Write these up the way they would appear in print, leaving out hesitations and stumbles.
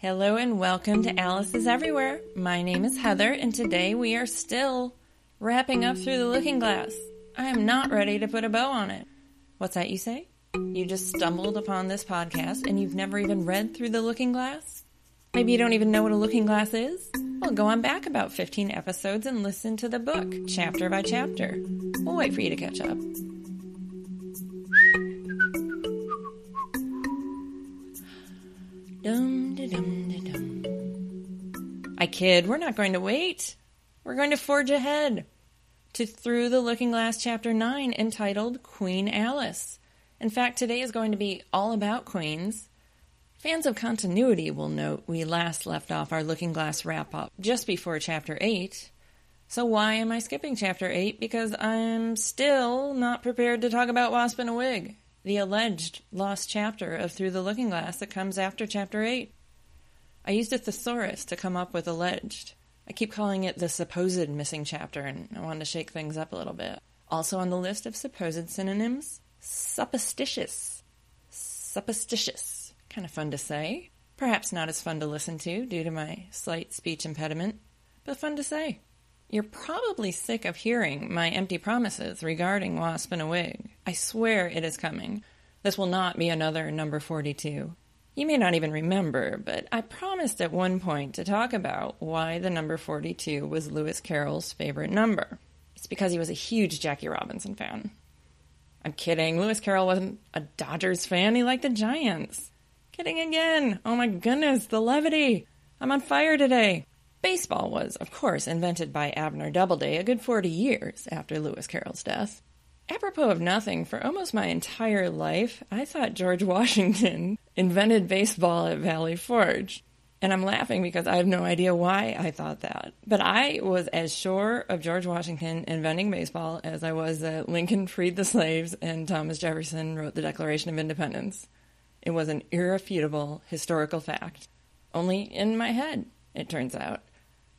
Hello and welcome to Alice's Everywhere. My name is Heather and today we are still wrapping up Through the Looking Glass. I am not ready to put a bow on it. What's that you say? You just stumbled upon this podcast and you've never even read Through the Looking Glass? Maybe you don't even know what a looking glass is? Well, go on back about 15 episodes and listen to the book, chapter by chapter. We'll wait for you to catch up. Dum-de-dum-de-dum. I kid, we're not going to wait. We're going to forge ahead to Through the Looking Glass Chapter 9, entitled Queen Alice. In fact, today is going to be all about queens. Fans of continuity will note we last left off our Looking Glass wrap-up just before Chapter 8. So why am I skipping Chapter 8? Because I'm still not prepared to talk about Wasp in a Wig, the alleged lost chapter of Through the Looking Glass that comes after Chapter 8. I used a thesaurus to come up with alleged. I keep calling it the supposed missing chapter, and I wanted to shake things up a little bit. Also on the list of supposed synonyms, supposititious. Supposititious. Kind of fun to say. Perhaps not as fun to listen to due to my slight speech impediment, but fun to say. You're probably sick of hearing my empty promises regarding Wasp in a Wig. I swear it is coming. This will not be another number 42. You may not even remember, but I promised at one point to talk about why the number 42 was Lewis Carroll's favorite number. It's because he was a huge Jackie Robinson fan. I'm kidding. Lewis Carroll wasn't a Dodgers fan. He liked the Giants. Kidding again. Oh my goodness, the levity. I'm on fire today. Baseball was, of course, invented by Abner Doubleday a good 40 years after Lewis Carroll's death. Apropos of nothing, for almost my entire life, I thought George Washington invented baseball at Valley Forge. And I'm laughing because I have no idea why I thought that. But I was as sure of George Washington inventing baseball as I was that Lincoln freed the slaves and Thomas Jefferson wrote the Declaration of Independence. It was an irrefutable historical fact. Only in my head, it turns out.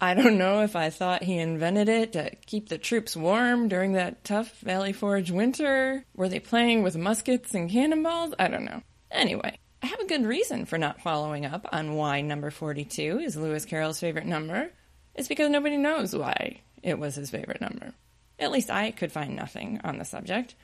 I don't know if I thought he invented it to keep the troops warm during that tough Valley Forge winter. Were they playing with muskets and cannonballs? I don't know. Anyway, I have a good reason for not following up on why number 42 is Lewis Carroll's favorite number. It's because nobody knows why it was his favorite number. At least I could find nothing on the subject.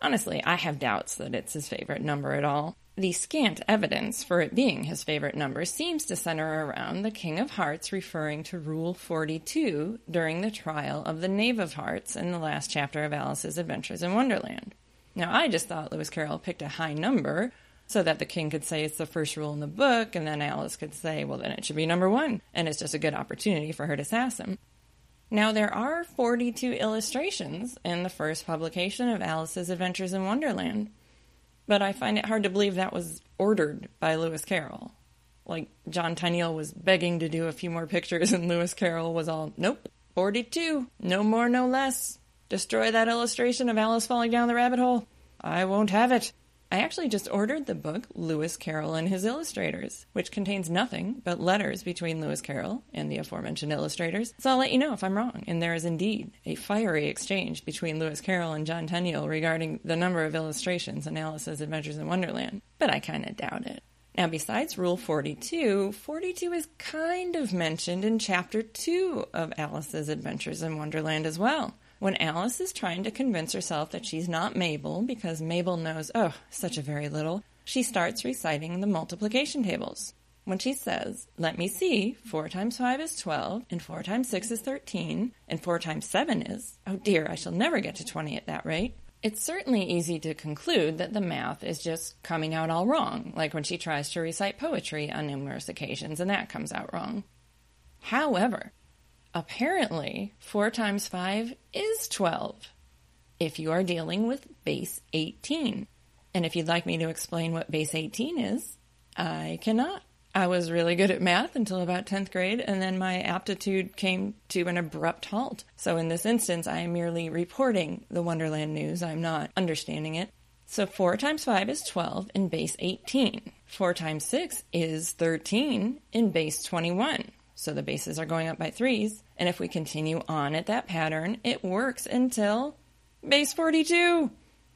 Honestly, I have doubts that it's his favorite number at all. The scant evidence for it being his favorite number seems to center around the King of Hearts referring to Rule 42 during the trial of the Knave of Hearts in the last chapter of Alice's Adventures in Wonderland. Now, I just thought Lewis Carroll picked a high number so that the king could say it's the first rule in the book, and then Alice could say, well, then it should be number 1, and it's just a good opportunity for her to sass him. Now, there are 42 illustrations in the first publication of Alice's Adventures in Wonderland, but I find it hard to believe that was ordered by Lewis Carroll. Like, John Tenniel was begging to do a few more pictures, and Lewis Carroll was all, nope, 42, no more, no less. Destroy that illustration of Alice falling down the rabbit hole. I won't have it. I actually just ordered the book Lewis Carroll and His Illustrators, which contains nothing but letters between Lewis Carroll and the aforementioned illustrators, so I'll let you know if I'm wrong, and there is indeed a fiery exchange between Lewis Carroll and John Tenniel regarding the number of illustrations in Alice's Adventures in Wonderland, but I kind of doubt it. Now, besides Rule 42, 42 is kind of mentioned in Chapter 2 of Alice's Adventures in Wonderland as well, when Alice is trying to convince herself that she's not Mabel because Mabel knows, oh, such a very little, she starts reciting the multiplication tables. When she says, let me see, 4 times 5 is 12, and 4 times 6 is 13, and 4 times 7 is, oh dear, I shall never get to 20 at that rate. It's certainly easy to conclude that the math is just coming out all wrong, like when she tries to recite poetry on numerous occasions and that comes out wrong. However, apparently, 4 times 5 is 12 if you are dealing with base 18. And if you'd like me to explain what base 18 is, I cannot. I was really good at math until about 10th grade, and then my aptitude came to an abrupt halt. So in this instance, I am merely reporting the Wonderland news. I'm not understanding it. So 4 times 5 is 12 in base 18. 4 times 6 is 13 in base 21. So the bases are going up by 3s, and if we continue on at that pattern, it works until base 42.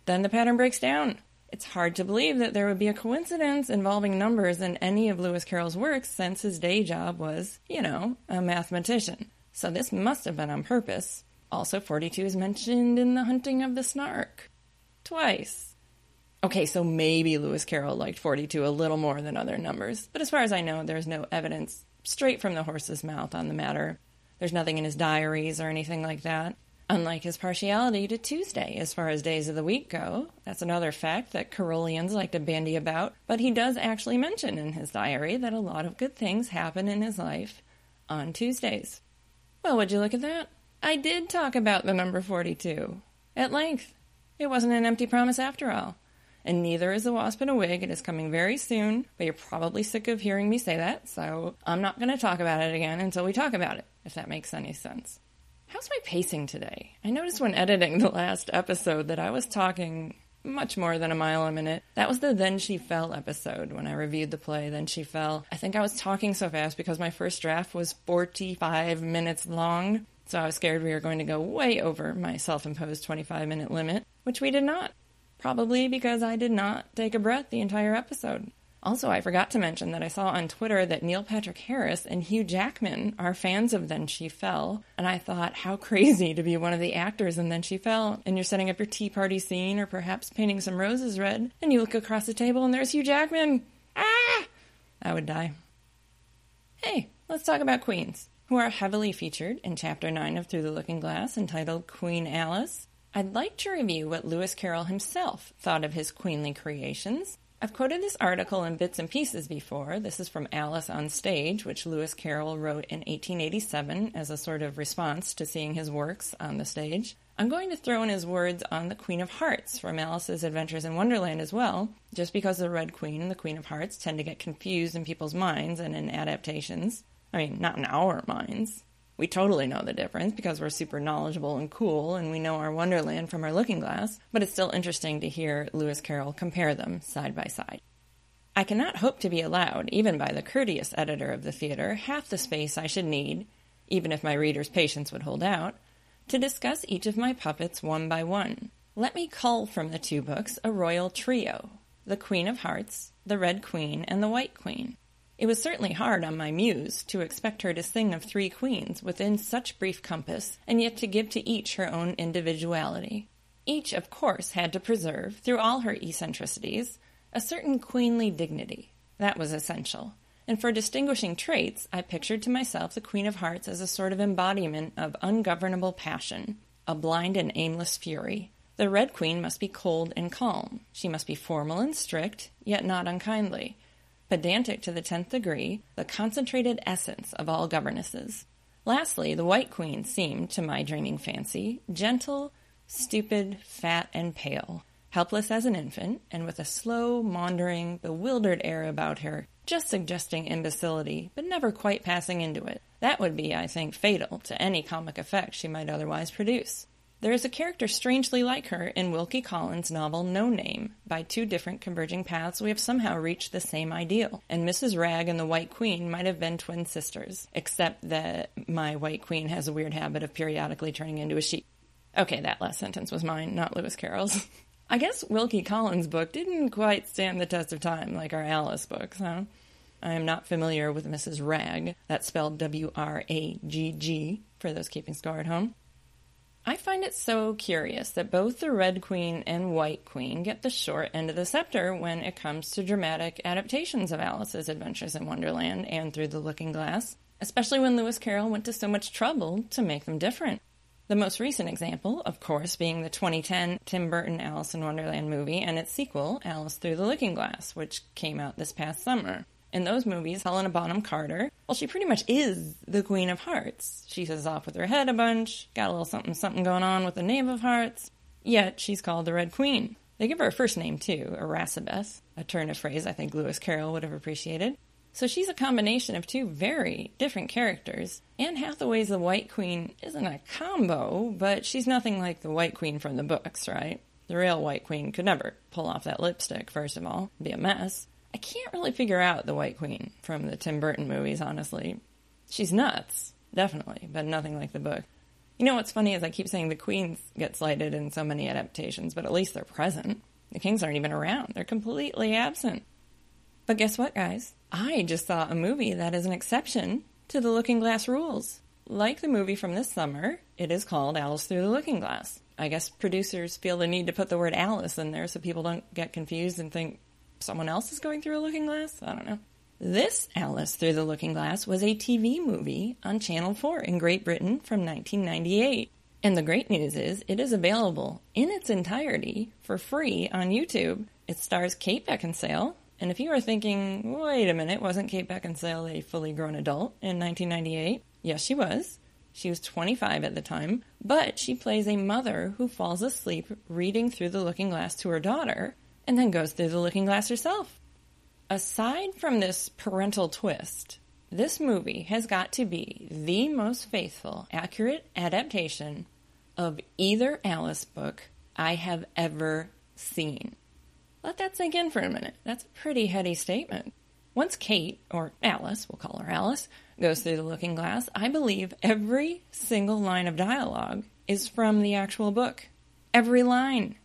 Then the pattern breaks down. It's hard to believe that there would be a coincidence involving numbers in any of Lewis Carroll's works since his day job was, you know, a mathematician. So this must have been on purpose. Also, 42 is mentioned in The Hunting of the Snark. Twice. Okay, so maybe Lewis Carroll liked 42 a little more than other numbers, but as far as I know, there's no evidence straight from the horse's mouth on the matter. There's nothing in his diaries or anything like that. Unlike his partiality to Tuesday as far as days of the week go. That's another fact that Carolians like to bandy about, but he does actually mention in his diary that a lot of good things happen in his life on Tuesdays. Well, would you look at that? I did talk about the number 42. At length. It wasn't an empty promise after all. And neither is the wasp in a wig. It is coming very soon, but you're probably sick of hearing me say that, so I'm not going to talk about it again until we talk about it, if that makes any sense. How's my pacing today? I noticed when editing the last episode that I was talking much more than a mile a minute. That was the Then She Fell episode when I reviewed the play Then She Fell. I think I was talking so fast because my first draft was 45 minutes long, so I was scared we were going to go way over my self-imposed 25-minute limit, which we did not. Probably because I did not take a breath the entire episode. Also, I forgot to mention that I saw on Twitter that Neil Patrick Harris and Hugh Jackman are fans of Then She Fell, and I thought, how crazy to be one of the actors in Then She Fell, and you're setting up your tea party scene or perhaps painting some roses red, and you look across the table and there's Hugh Jackman! Ah! I would die. Hey, let's talk about queens, who are heavily featured in Chapter 9 of Through the Looking Glass, entitled Queen Alice. I'd like to review what Lewis Carroll himself thought of his queenly creations. I've quoted this article in bits and pieces before. This is from Alice on Stage, which Lewis Carroll wrote in 1887 as a sort of response to seeing his works on the stage. I'm going to throw in his words on the Queen of Hearts from Alice's Adventures in Wonderland as well, just because the Red Queen and the Queen of Hearts tend to get confused in people's minds and in adaptations. I mean, not in our minds. We totally know the difference because we're super knowledgeable and cool and we know our Wonderland from our looking glass, but it's still interesting to hear Lewis Carroll compare them side by side. I cannot hope to be allowed, even by the courteous editor of the theater, half the space I should need, even if my reader's patience would hold out, to discuss each of my puppets one by one. Let me cull from the two books a royal trio, the Queen of Hearts, the Red Queen, and the White Queen. It was certainly hard on my muse to expect her to sing of three queens within such brief compass, and yet to give to each her own individuality. Each, of course, had to preserve, through all her eccentricities, a certain queenly dignity. That was essential. And for distinguishing traits, I pictured to myself the Queen of Hearts as a sort of embodiment of ungovernable passion, a blind and aimless fury. The Red Queen must be cold and calm. She must be formal and strict, yet not unkindly. Pedantic to the 10th degree, the concentrated essence of all governesses. Lastly, the White Queen seemed, to my dreaming fancy, gentle, stupid, fat, and pale, helpless as an infant, and with a slow, maundering, bewildered air about her, just suggesting imbecility, but never quite passing into it. That would be, I think, fatal to any comic effect she might otherwise produce. There is a character strangely like her in Wilkie Collins' novel No Name. By two different converging paths, we have somehow reached the same ideal, and Mrs. Wragg and the White Queen might have been twin sisters, except that my White Queen has a weird habit of periodically turning into a sheep. Okay, that last sentence was mine, not Lewis Carroll's. I guess Wilkie Collins' book didn't quite stand the test of time like our Alice books, huh? I am not familiar with Mrs. Wragg. That's spelled W-R-A-G-G, for those keeping score at home. I find it so curious that both the Red Queen and White Queen get the short end of the scepter when it comes to dramatic adaptations of Alice's Adventures in Wonderland and Through the Looking Glass, especially when Lewis Carroll went to so much trouble to make them different. The most recent example, of course, being the 2010 Tim Burton Alice in Wonderland movie and its sequel, Alice Through the Looking Glass, which came out this past summer. In those movies, Helena Bonham Carter, well, she pretty much is the Queen of Hearts. She says off with her head a bunch, got a little something-something going on with the Knave of Hearts, yet she's called the Red Queen. They give her a first name, too, Erasabeth, a turn of phrase I think Lewis Carroll would have appreciated. So she's a combination of two very different characters. Anne Hathaway's the White Queen isn't a combo, but she's nothing like the White Queen from the books, right? The real White Queen could never pull off that lipstick, first of all. It'd be a mess. I can't really figure out the White Queen from the Tim Burton movies, honestly. She's nuts, definitely, but nothing like the book. You know what's funny is I keep saying the queens get slighted in so many adaptations, but at least they're present. The kings aren't even around. They're completely absent. But guess what, guys? I just saw a movie that is an exception to the Looking Glass rules. Like the movie from this summer, it is called Alice Through the Looking Glass. I guess producers feel the need to put the word Alice in there so people don't get confused and think someone else is going through a looking glass? I don't know. This Alice Through the Looking Glass was a TV movie on Channel 4 in Great Britain from 1998. And the great news is it is available in its entirety for free on YouTube. It stars Kate Beckinsale. And if you are thinking, wait a minute, wasn't Kate Beckinsale a fully grown adult in 1998? Yes, she was. She was 25 at the time, but she plays a mother who falls asleep reading through the looking glass to her daughter and then goes through the looking glass herself. Aside from this parental twist, this movie has got to be the most faithful, accurate adaptation of either Alice book I have ever seen. Let that sink in for a minute. That's a pretty heady statement. Once Kate, or Alice, we'll call her Alice, goes through the looking glass, I believe every single line of dialogue is from the actual book. Every line.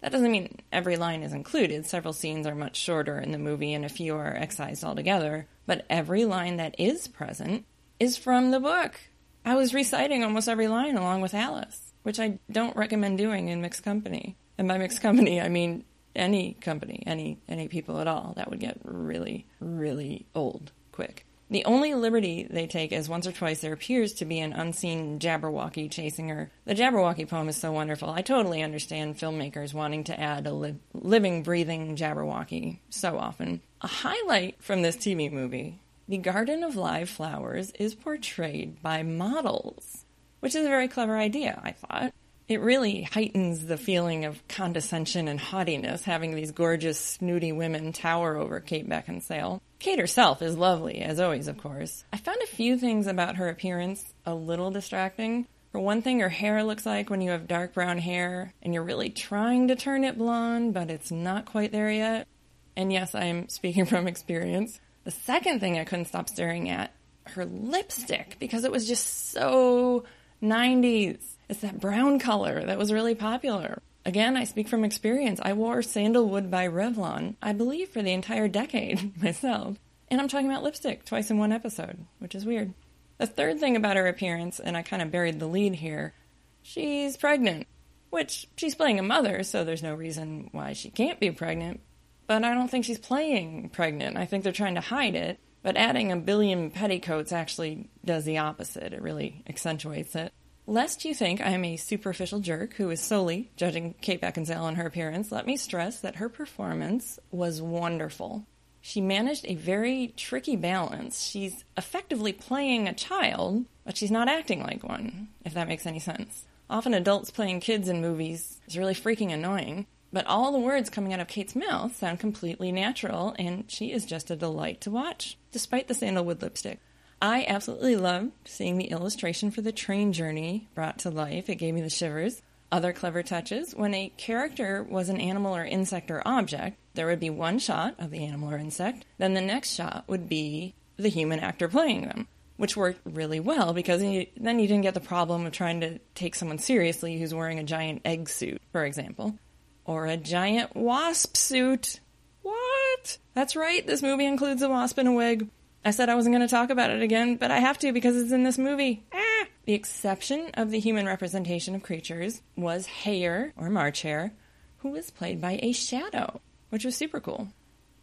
That doesn't mean every line is included. Several scenes are much shorter in the movie and a few are excised altogether. But every line that is present is from the book. I was reciting almost every line along with Alice, which I don't recommend doing in mixed company. And by mixed company, I mean any company, any people at all. That would get really, really old quick. The only liberty they take is once or twice there appears to be an unseen Jabberwocky chasing her. The Jabberwocky poem is so wonderful. I totally understand filmmakers wanting to add a living, breathing Jabberwocky so often. A highlight from this TV movie, the Garden of Live Flowers is portrayed by models, which is a very clever idea, I thought. It really heightens the feeling of condescension and haughtiness, having these gorgeous, snooty women tower over Kate Beckinsale. Kate herself is lovely, as always, of course. I found a few things about her appearance a little distracting. For one thing, her hair looks like when you have dark brown hair, and you're really trying to turn it blonde, but it's not quite there yet. And yes, I am speaking from experience. The second thing I couldn't stop staring at, her lipstick, because it was just so 90s. It's that brown color that was really popular. Again, I speak from experience. I wore Sandalwood by Revlon, I believe, for the entire decade myself. And I'm talking about lipstick twice in one episode, which is weird. The third thing about her appearance, and I kind of buried the lead here, she's pregnant, which she's playing a mother, so there's no reason why she can't be pregnant. But I don't think she's playing pregnant. I think they're trying to hide it. But adding a billion petticoats actually does the opposite. It really accentuates it. Lest you think I am a superficial jerk who is solely judging Kate Beckinsale on her appearance, let me stress that her performance was wonderful. She managed a very tricky balance. She's effectively playing a child, but she's not acting like one, if that makes any sense. Often adults playing kids in movies is really freaking annoying, but all the words coming out of Kate's mouth sound completely natural, and she is just a delight to watch, despite the sandalwood lipstick. I absolutely loved seeing the illustration for the train journey brought to life. It gave me the shivers. Other clever touches. When a character was an animal or insect or object, there would be one shot of the animal or insect. Then the next shot would be the human actor playing them, which worked really well because then you didn't get the problem of trying to take someone seriously who's wearing a giant egg suit, for example, or a giant wasp suit. What? That's right. This movie includes a wasp in a wig. I said I wasn't going to talk about it again, but I have to because it's in this movie. Ah! The exception of the human representation of creatures was Hare, or March Hare, who was played by a shadow, which was super cool.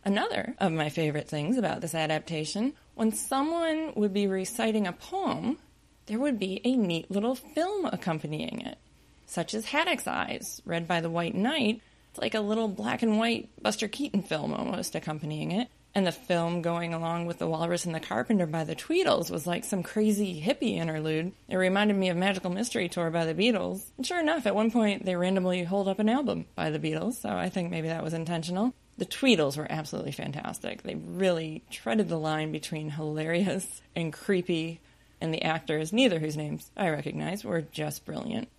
Another of my favorite things about this adaptation, when someone would be reciting a poem, there would be a neat little film accompanying it, such as Haddock's Eyes, read by the White Knight. It's like a little black and white Buster Keaton film almost accompanying it. And the film going along with The Walrus and the Carpenter by the Tweedles was like some crazy hippie interlude. It reminded me of Magical Mystery Tour by the Beatles. And sure enough, at one point, they randomly hold up an album by the Beatles, so I think maybe that was intentional. The Tweedles were absolutely fantastic. They really treaded the line between hilarious and creepy, and the actors, neither whose names I recognize, were just brilliant.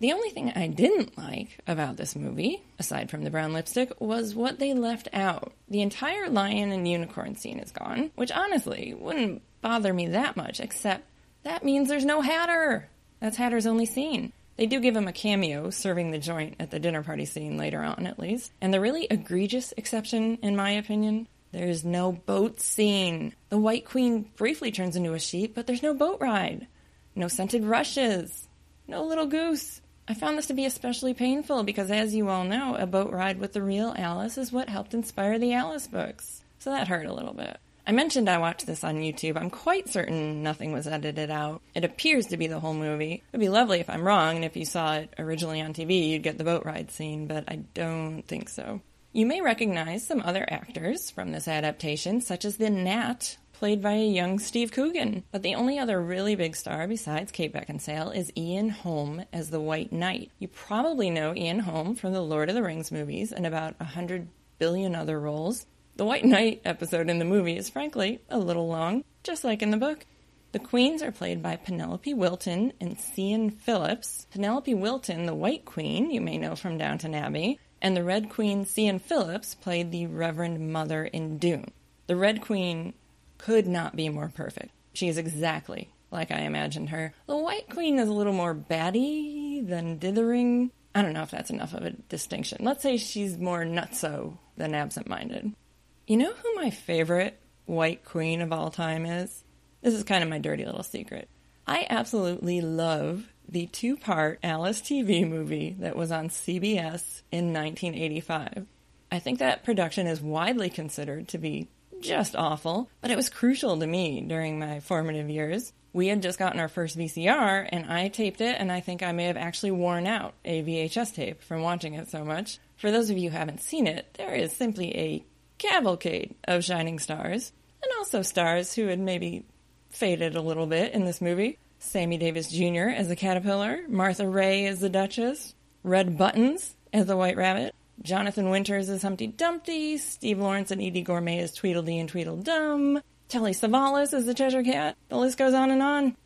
The only thing I didn't like about this movie, aside from the brown lipstick, was what they left out. The entire lion and unicorn scene is gone, which honestly wouldn't bother me that much, except that means there's no Hatter. That's Hatter's only scene. They do give him a cameo, serving the joint at the dinner party scene later on, at least. And the really egregious exception, in my opinion, there's no boat scene. The White Queen briefly turns into a sheep, but there's no boat ride. No scented rushes. No little goose. I found this to be especially painful because, as you all know, a boat ride with the real Alice is what helped inspire the Alice books. So that hurt a little bit. I mentioned I watched this on YouTube. I'm quite certain nothing was edited out. It appears to be the whole movie. It would be lovely if I'm wrong, and if you saw it originally on TV, you'd get the boat ride scene, but I don't think so. You may recognize some other actors from this adaptation, such as the Gnat, played by a young Steve Coogan. But the only other really big star besides Kate Beckinsale is Ian Holm as the White Knight. You probably know Ian Holm from the Lord of the Rings movies and about 100 billion other roles. The White Knight episode in the movie is, frankly, a little long, just like in the book. The queens are played by Penelope Wilton and Cian Phillips. Penelope Wilton, the White Queen, you may know from Downton Abbey, and the Red Queen, Cian Phillips, played the Reverend Mother in Dune. The Red Queen could not be more perfect. She is exactly like I imagined her. The White Queen is a little more batty than dithering. I don't know if that's enough of a distinction. Let's say she's more nutso than absent-minded. You know who my favorite White Queen of all time is? This is kind of my dirty little secret. I absolutely love the two-part Alice TV movie that was on CBS in 1985. I think that production is widely considered to be just awful, but it was crucial to me during my formative years. We had just gotten our first VCR, and I taped it, and I think I may have actually worn out a VHS tape from watching it so much. For those of you who haven't seen it, there is simply a cavalcade of shining stars, and also stars who had maybe faded a little bit in this movie. Sammy Davis Jr. as the Caterpillar, Martha Ray as the Duchess, Red Buttons as the White Rabbit, Jonathan Winters as Humpty Dumpty, Steve Lawrence and Edie Gourmet as Tweedledee and Tweedledum, Telly Savalas as the Cheshire Cat. The list goes on and on.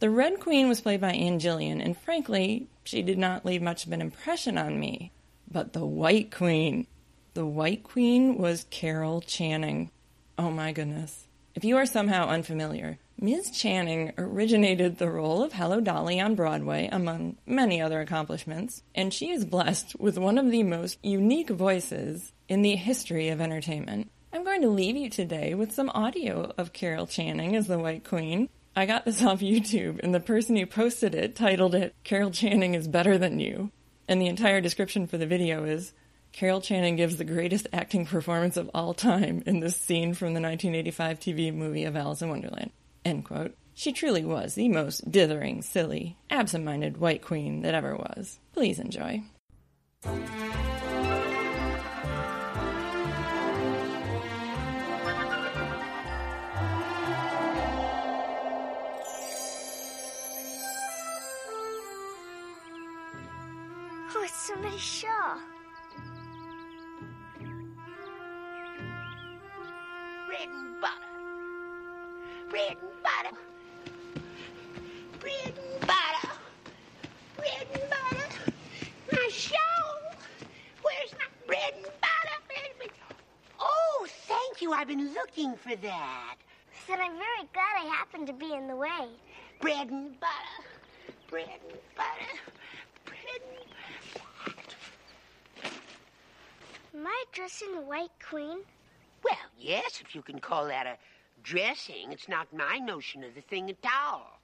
The Red Queen was played by Anne Gillian, and frankly, she did not leave much of an impression on me. But the White Queen... The White Queen was Carol Channing. Oh my goodness. If you are somehow unfamiliar, Ms. Channing originated the role of Hello Dolly on Broadway, among many other accomplishments, and she is blessed with one of the most unique voices in the history of entertainment. I'm going to leave you today with some audio of Carol Channing as the White Queen. I got this off YouTube, and the person who posted it titled it, "Carol Channing is Better Than You," and the entire description for the video is, Carol Channing gives the greatest acting performance of all time in this scene from the 1985 TV movie of Alice in Wonderland. End quote. She truly was the most dithering, silly, absent-minded White Queen that ever was. Please enjoy. Oh, it's so many sharks. Bread and butter, bread and butter, bread and butter. My shawl, where's my bread and butter? Bread and butter. Oh, thank you. I've been looking for that. Said I'm very glad I happened to be in the way. Bread and butter, bread and butter, bread and butter. Am I dressing the White Queen? Well, yes, if you can call that a dressing. It's not my notion of the thing at all.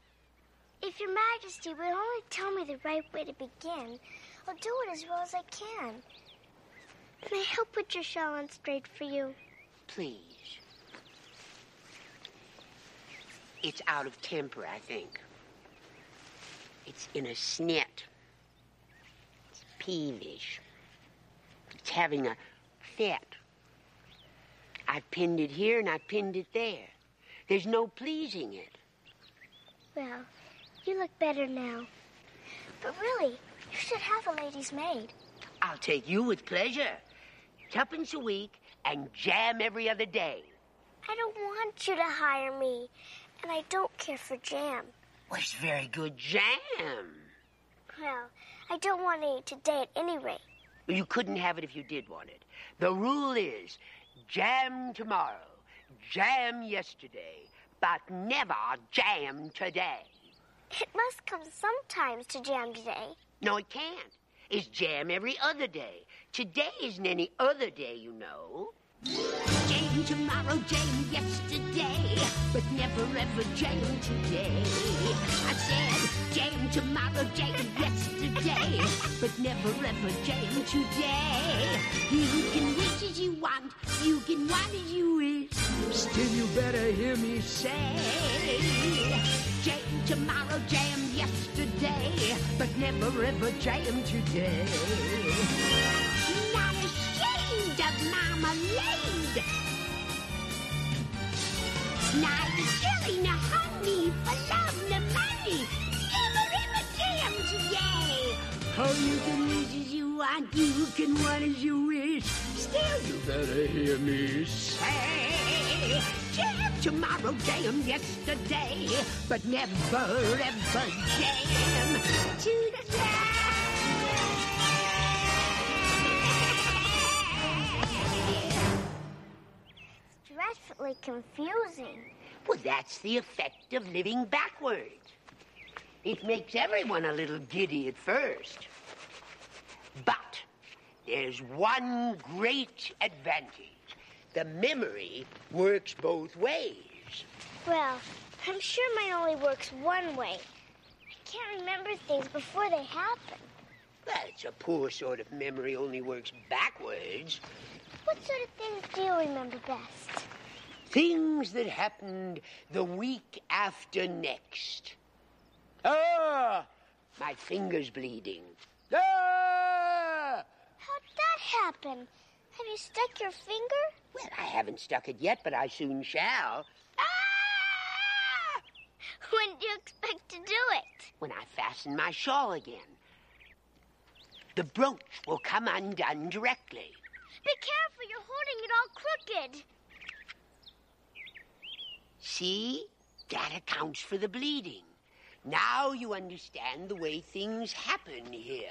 If Your Majesty would only tell me the right way to begin, I'll do it as well as I can. May I help put your shawl on straight for you? Please. It's out of temper, I think. It's in a snit. It's peevish. It's having a fit. I've pinned it here and I've pinned it there. There's no pleasing it. Well, you look better now. But really, you should have a lady's maid. I'll take you with pleasure. Tuppence a week and jam every other day. I don't want you to hire me, and I don't care for jam. Well, it's very good jam. Well, I don't want any today at any rate. Well, you couldn't have it if you did want it. The rule is... jam tomorrow, jam yesterday, but never jam today. It must come sometimes to jam today. No, it can't. It's jam every other day. Today isn't any other day, you know. Jam tomorrow, jam yesterday, but never ever jam today. I said jam tomorrow, jam yesterday, but never ever jam today. You can wish as you want, you can want as you wish, still you better hear me say, jam tomorrow, jam yesterday, but never ever jam today. Not ashamed of marmalade, neither chili nor honey, for love nor money, never ever jam today. Oh, you can wish as you want, you can want as you wish, still you better hear me say, jam tomorrow, jam yesterday, but never ever jam today. It's dreadfully confusing. Well, that's the effect of living backwards. It makes everyone a little giddy at first. But there's one great advantage. The memory works both ways. Well, I'm sure mine only works one way. I can't remember things before they happen. That's a poor sort of memory, only works backwards. What sort of things do you remember best? Things that happened the week after next. Ah! My finger's bleeding. Ah! How'd that happen? Have you stuck your finger? Well, I haven't stuck it yet, but I soon shall. Ah! When do you expect to do it? When I fasten my shawl again. The brooch will come undone directly. Be careful, you're holding it all crooked. See? That accounts for the bleeding. Now you understand the way things happen here.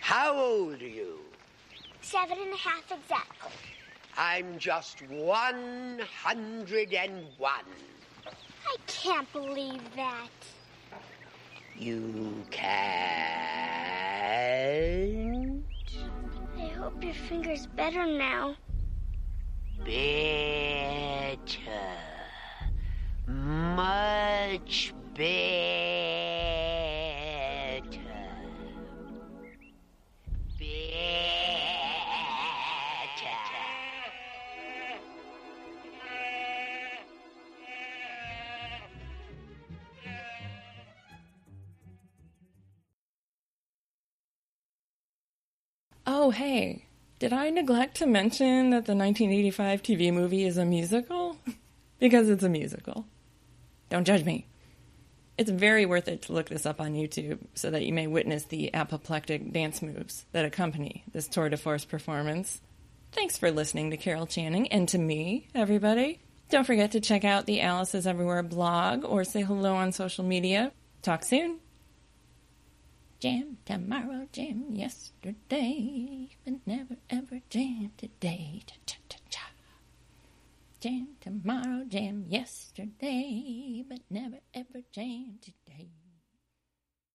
How old are you? 7 and a half exactly. I'm just 101. I can't believe that. You can't. I hope your finger's better now. Better. Much better. Oh, hey, did I neglect to mention that the 1985 TV movie is a musical? Because it's a musical. Don't judge me. It's very worth it to look this up on YouTube so that you may witness the apoplectic dance moves that accompany this tour de force performance. Thanks for listening to Carol Channing and to me, everybody. Don't forget to check out the Alice's Everywhere blog or say hello on social media. Talk soon. Jam tomorrow, jam yesterday, but never ever jam today. Cha-cha-cha-cha. Jam tomorrow, jam yesterday, but never ever jam today.